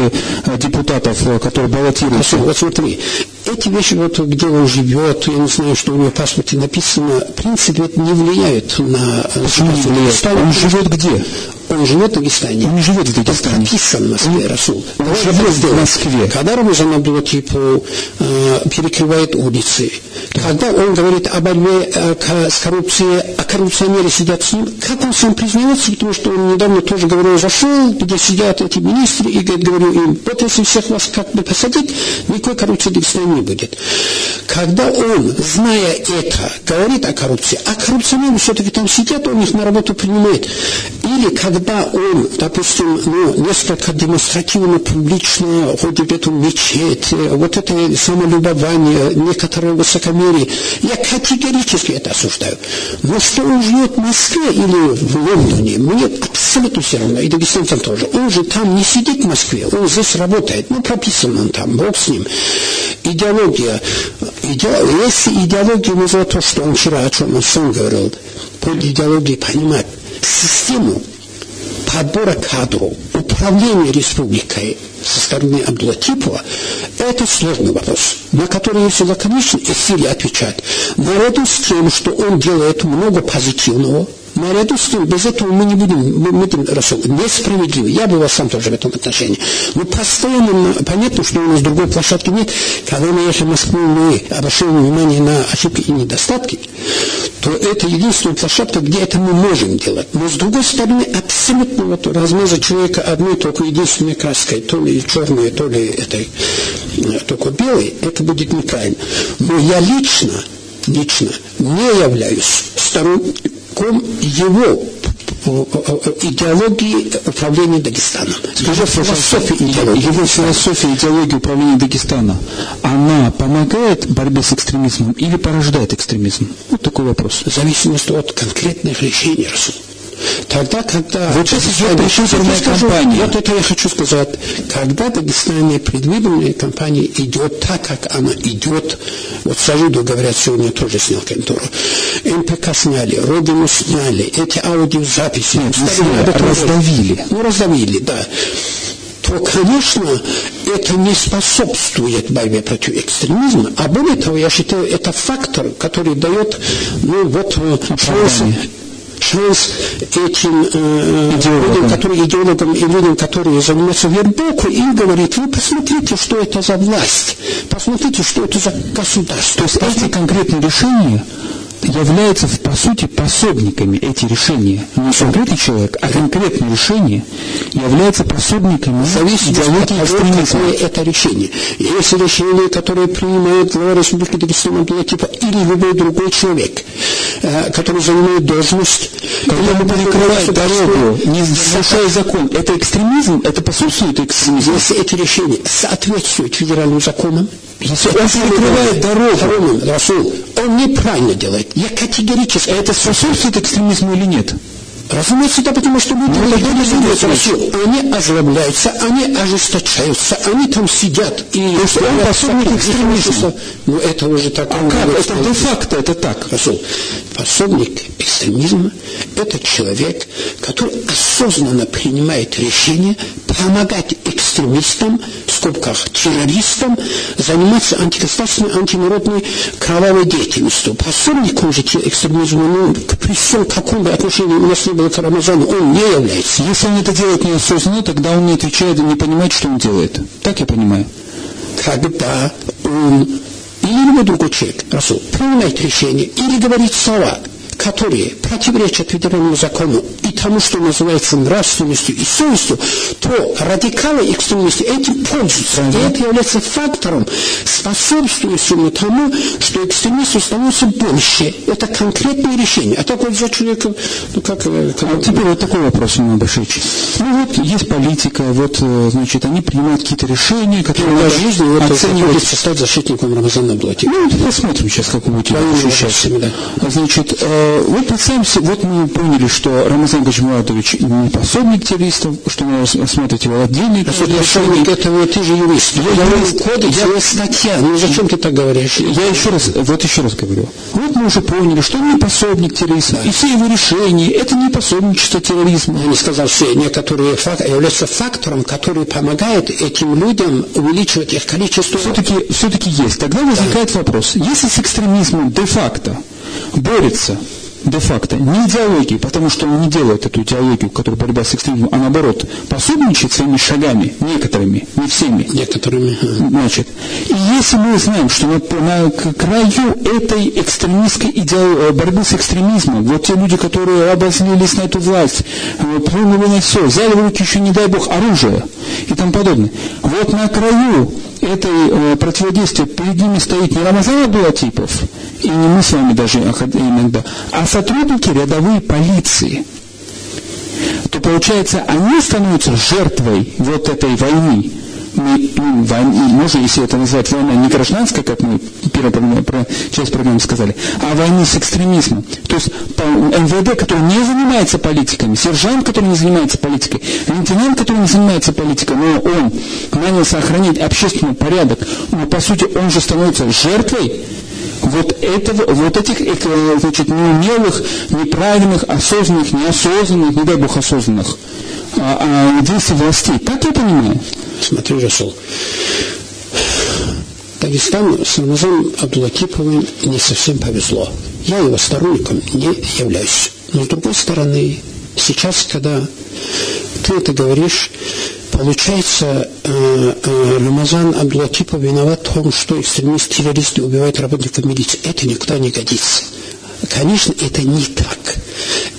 э, депутатов, э, которые баллотируются. Вот смотри, эти вещи, вот где он живет, я не знаю, что у него в паспорте написано, в принципе, это не влияет на... Почему не влияет? Он живет где? Он живет в Дагестане. Он не живет в Дагестане. Он прописан в Москве, он... Расул. Он живет в Москве. Когда Рамазан Абдулатипов э, перекрывает улицы, да, когда он говорит о борьбе э, к, с коррупцией, а коррупционеры сидят с ним, как он сам признается, потому что он недавно тоже говорил, зашел, где сидят эти министры, и говорю им, вот если всех вас как бы посадить, никакой коррупции в Дагестане не будет. Когда он, зная это, говорит о коррупции, а коррупционеры все-таки там сидят, он их на работу принимает. Или когда он, допустим, ну, несколько демонстративно, публично ходит в эту мечеть, вот это самолюбование, некоторое высокомерие, я категорически это осуждаю. Но что он живет в Москве или в Лондоне, мне абсолютно все равно, и дагестанцам тоже. Он же там не сидит в Москве, он здесь работает, ну прописан он там, бог с ним. Идеология. Иде... Если идеология вызывает то, что он вчера, о чем он сам говорил, под идеологией понимать систему подбора кадров, управления республикой со стороны Абдулатипова, Это сложный вопрос, на который, если лаконично и сильно отвечать, наряду с тем, что он делает много позитивного, наряду с тем, без этого мы не будем, мы будем несправедливы. Я бывал сам тоже в этом отношении. Но постоянно понятно, что у нас другой площадки нет. Когда мы ехали в Москву, мы обращали внимание на ошибки и недостатки, то это единственная площадка, где это мы можем делать. Но с другой стороны, абсолютно вот размазать человека одной только единственной краской, то ли черной, то ли этой, только белой, это будет неправильно. Но я лично, лично не являюсь сторонником его идеологии управления Дагестаном. Скажи, философия, идеология. Его философия идеологии управления Дагестана, она помогает борьбе с экстремизмом или порождает экстремизм? Вот такой вопрос. В зависимости от конкретных решений, Расул. Тогда, когда... Вот сейчас идет предвыборная кампания. Вот это я хочу сказать. Когда Дагестане предвыборная кампания идет так, как она идет, вот Сажиду, говорят, сегодня тоже снял контору. МПК сняли, Родину сняли, эти аудиозаписи... Нет, не сняли, раздавили. Ну, раздавили, да. То, конечно, это не способствует борьбе против экстремизма, а более того, я считаю, это фактор, который дает, ну, вот... шанс этим э, Идеолог, людям, да. которые, идеологам и людям, которые занимаются вербовкой, им говорит, вы посмотрите, что это за власть, посмотрите, что это за государство. То есть это... эти конкретные решения являются, по сути, пособниками, эти решения. Не конкретный человек, а конкретные решения являются пособниками идеологии экстремизма. Это решение. Есть решения, которые принимает глава Республики Дагестан Абдулатипов или любой другой человек, который занимает должность. Когда мы перекрываем дорогу, не нарушая закон, это экстремизм, это пособствует экстремизму. Если эти решения соответствуют федеральным законам, если он перекрывает дорогу, Расул, он неправильно делает. Я категорически... А это способствует экстремизму или нет? Разумеется, да, потому что люди ну, они озлобляются, они ожесточаются, они там сидят и... То, что он пособник экстремизма. Ну, это уже так... А как? Это де-факто, это так. Расул, пособник экстремизма – это человек, который осознанно принимает решение помогать экстремистам, в скобках террористам, заниматься антигосударственной, антинародной кровавой деятельностью. Пособник уже экстремизма, ну, при всем каком отношении у нас не было к Рамазану, он не является. Если он это делает неосознанно, тогда он не отвечает и не понимает, что он делает. Так я понимаю? Когда он или любой другой человек, Расул, принимает решение или говорит слова, которые противоречат федеральному закону и тому, что называется нравственностью и совестью, то радикалы экстремисты этим пользуются. И это является фактором, способствующим тому, что экстремистов становится больше. Это конкретные решения. А так вот за человеком... Ну, как, как... А теперь вот такой вопрос у меня, Баширович. Ну вот есть политика, вот, значит, они принимают какие-то решения, которые... Ну, надо жизнь, вот оценивать... стать защитником Рамазана Абдулатипова. Ну, вот посмотрим сейчас, как будет. Да, значит... Вот представим себе, вот мы поняли, что Рамазан Гаджимурадович не пособник террористов, что мы рассматривать его отдельный. Пособник этого, ты же юрист. Я, я юрист, кодекс, я... статья. Ну зачем ты так говоришь? Я еще раз, вот еще раз говорю. Вот мы уже поняли, что он не пособник террористов. Да. И все его решения, это не пособничество терроризма. Я не сказал, все некоторые факторы являются фактором, который помогает этим людям увеличивать их количество. Все-таки, все-таки есть. Тогда возникает да. вопрос. Если с экстремизмом де-факто борется де-факто не идеологией, потому что он не делает эту идеологию, которая борьба с экстремизмом, а наоборот пособничает своими шагами, некоторыми, не всеми. Некоторыми. Значит, и если мы знаем, что на, на краю этой экстремистской идеологии, борьбы с экстремизмом, вот те люди, которые обозлились на эту власть, плюнули на все, взяли в руки еще, не дай бог, оружие и тому подобное, вот на краю этой э, противодействия перед ними стоит не Рамазан Абдулатипов, и не мы с вами даже иногда, а сотрудники рядовой полиции, то получается, они становятся жертвой вот этой войны. Мы, ну, войны, можно, если это назвать война не гражданская, как мы первую про, часть программы сказали, а войны с экстремизмом. То есть МВД, который не занимается политиками, сержант, который не занимается политикой, лейтенант, который не занимается политикой, но он нанялся охранять общественный порядок, но по сути он же становится жертвой вот, этого, вот этих, значит, неумелых, неправильных, осознанных, неосознанных, не дай бог осознанных действий властей. Так я понимаю? Смотри, Расул, Дагестану с Рамазаном Абдулатиповым не совсем повезло. Я его сторонником не являюсь. Но с другой стороны, сейчас, когда ты это говоришь, получается, Рамазан Абдулатипов виноват в том, что экстремисты-террористы убивают работников милиции. Это никуда не годится. Конечно, это не так.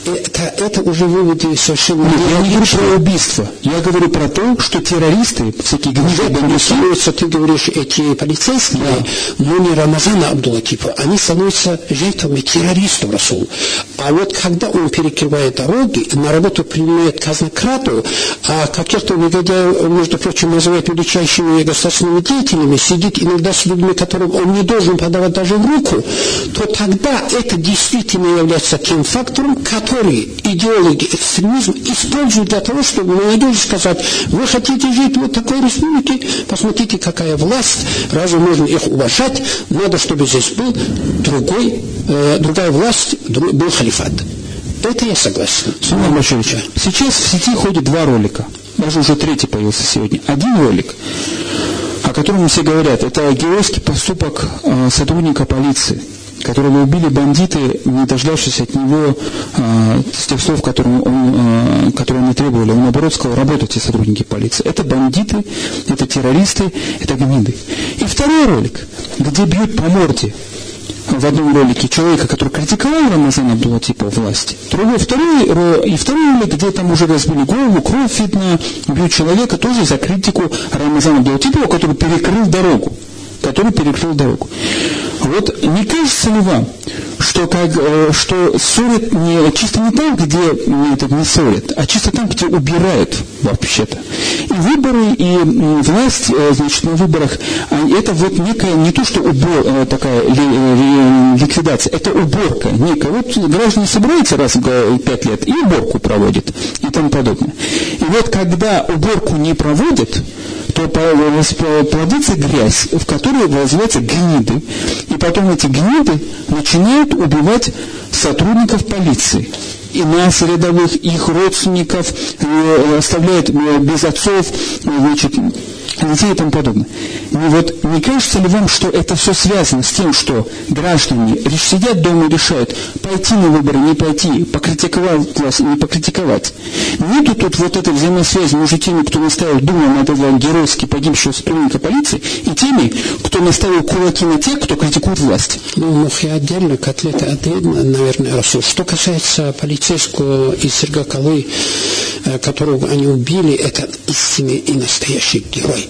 Это, это уже выводы совершенно... Нет, я не говорю про убийство. Я говорю про то, что террористы, всякие гнижи, становятся, ты говоришь, эти полицейские, да. Но не Рамазана Абдулатипова. Они становятся жертвами террористов, Расул. А вот когда он перекрывает дороги, на работу принимает казнократу, а каких-то негодяев, между прочим, называют величайшими государственными деятелями, сидит иногда с людьми, которым он не должен подавать даже в руку, то тогда это действительно является тем фактором, который идеологи экстремизма используют для того, чтобы молодежи сказать: вы хотите жить в вот такой республике, посмотрите, какая власть, разве можно их уважать, надо, чтобы здесь был другой, э, другая власть, друг, был халифат. Это я согласен. Сулейман Баширович, сейчас в сети ходят два ролика, даже уже третий появился сегодня. Один ролик, о котором все говорят, это геройский поступок э, сотрудника полиции, которого убили бандиты, не дождавшись от него э, с тех слов, которые, он, э, которые они требовали. Он, наоборот, сказал: работайте, сотрудники полиции. Это бандиты, это террористы, это гниды. И второй ролик, где бьют по морде. В одном ролике человека, который критиковал Рамазана Абдулатипова власти. Другой, второй, и второй ролик, где там уже разбили голову, кровь видно, бьют человека тоже за критику Рамазана Абдулатипова, который перекрыл дорогу. который перекрыл дорогу. Вот не кажется ли вам, что, как, что ссорят не, чисто не там, где это не ссорят, а чисто там, где убирают вообще-то? И выборы, и власть, значит, на выборах, это вот некая, не то что убор, такая ликвидация, это уборка некая. Вот граждане собираются раз в пять лет и уборку проводят, и тому подобное. И вот когда уборку не проводят, то плодится грязь, в которой развиваются гниды. И потом эти гниды начинают убивать сотрудников полиции. И нас, рядовых, их родственников, оставляют без отцов, значит, детей и тому подобное. Но вот не кажется ли вам, что это все связано с тем, что граждане сидят дома и решают, пойти на выборы, не пойти, покритиковать вас, не покритиковать? Нету тут вот этой взаимосвязи между теми, кто наставил думу на этого геройски погибшего сотрудника полиции, и теми, кто наставил кулаки на тех, кто критикует власть. Ну, мухи отдельно, котлеты отдельно, наверное, Расул. Что касается полицейского из Сергакалы, которого они убили, это истинный и настоящий герой.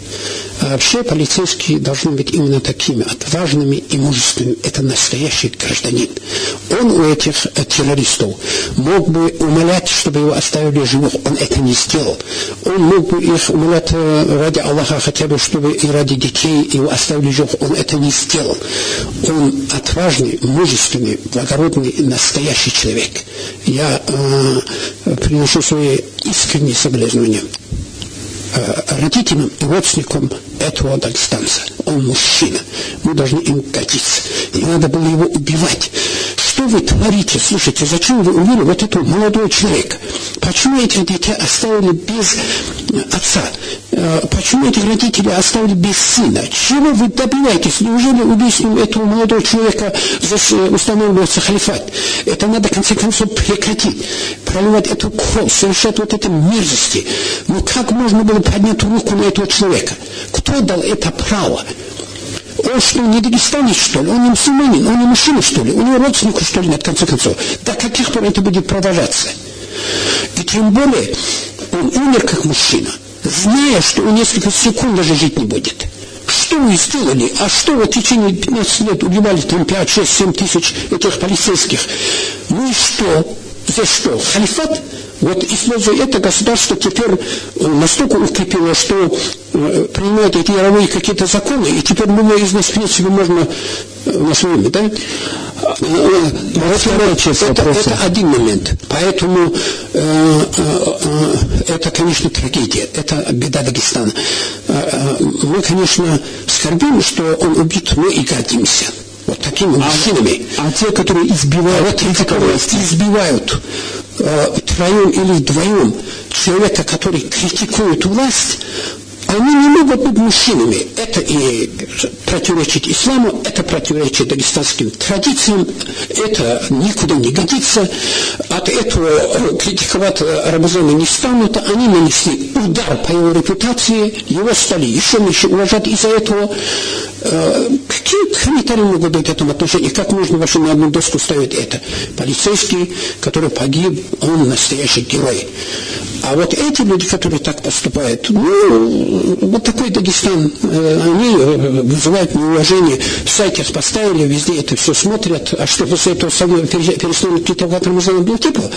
А вообще полицейские должны быть именно такими, отважными и мужественными. Это настоящий гражданин. Он у этих террористов мог бы умолять, чтобы его оставили живых. Он это не сделал. Он мог бы их умолять ради Аллаха, хотя бы, чтобы и ради детей его оставили живых. Он это не сделал. Он отважный, мужественный, благородный, настоящий человек. Я э, приношу свои искренние соболезнования родителям и родственникам этого дагестанца. Он мужчина. Мы должны им гордиться. Не надо было его убивать. Что вы творите? Слушайте, зачем вы убили вот этого молодого человека? Почему этих детей оставили без отца? Почему этих родителей оставили без сына? Чего вы добиваетесь? Неужели убийством этого молодого человека устанавливается халифат? Это надо, в конце концов, прекратить. Проливать эту кровь, совершать вот эти мерзости. Но как можно было поднять руку на этого человека? Кто дал это право? Он что, не дагестанец, что ли? Он не мусульманин, он не мужчина, что ли? У него родственников, что ли, нет, в конце концов? До каких пор это будет продолжаться? И тем более, он умер как мужчина, зная, что он несколько секунд даже жить не будет. Что вы сделали? А что вы в течение пятнадцати лет убивали там пять, шесть, семь тысяч этих полицейских? Ну и что? Здесь что? Халифат? Вот используя это, государство теперь настолько укрепило, что принимает эти мировые какие-то законы, и теперь любой из нас, в принципе, можно на своем, да? Это, это один момент. Поэтому э, э, это, конечно, трагедия, это беда Дагестана. Мы, конечно, скорбим, что он убит, но и гордимся. Вот такими мужчинами. А, а те, которые избивают, а вот те, которые избивают э, втроем или вдвоем человека, который критикует власть, они не могут быть мужчинами. это и противоречит исламу, это противоречит дагестанским традициям, это никуда не годится. От этого критиковать Рамазана не станут, они нанесли удар по его репутации, его стали еще меньше уважать из-за этого. Какие комментарии могут быть в этом отношении? Как можно вообще на одну доску ставить это? Полицейский, который погиб, он настоящий герой. А вот эти люди, которые так поступают, ну, вот такой Дагестан, они вызывают неуважение. В сайте поставили, везде это все смотрят. А что после этого со мной перестанут критиковать Рамазана Абдулатипова?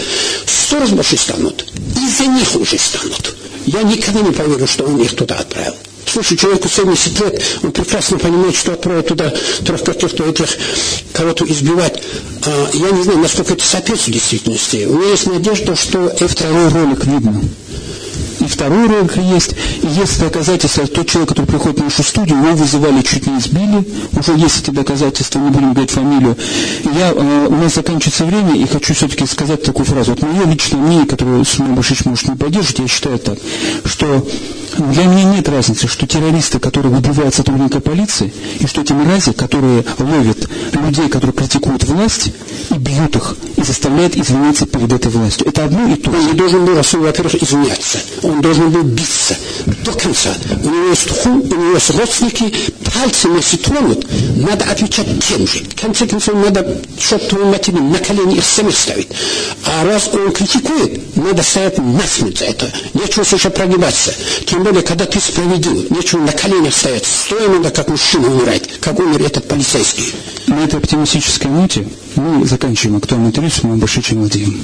Сто раз больше станут. Из-за них уже станут. Я никогда не поверю, что он их туда отправил. Слушай, человеку семьдесят лет, он прекрасно понимает, что отправить туда трех каких-то этих, кого-то избивать. А, я не знаю, насколько это соответствует действительности. У меня есть надежда, что и второй ролик видно. И второй ролик есть. И есть доказательства, тот человек, который приходит в нашу студию, его вызывали, чуть не избили. Уже есть эти доказательства, не будем говорить фамилию. Я, э, у нас заканчивается время, и хочу все-таки сказать такую фразу. Вот мое личное мнение, которое Сулейман Баширович может не поддерживать, я считаю так, что для меня нет разницы, что террористы, которые убивают сотрудника полиции, и что эти мрази, которые ловят людей, которые критикуют власть, и бьют их, и заставляют извиняться перед этой властью. Это одно и то же. Он не должен был, во-первых, извиняться. Он должен был биться до конца. У него есть хум, у него есть родственники, пальцы если тронут, надо отвечать тем же. В конце концов, надо чертовой матери на колени их самих ставить. А раз он критикует, надо стоять насмерть за это. Нечего еще прогибаться. Тем более, когда ты справедлив, нечего на коленях стоять. Стоя надо, как мужчина умирать, как умер этот полицейский. На этой оптимистической ноте мы заканчиваем актуальное интервью с Сулейманом Башировичем Уладиевым.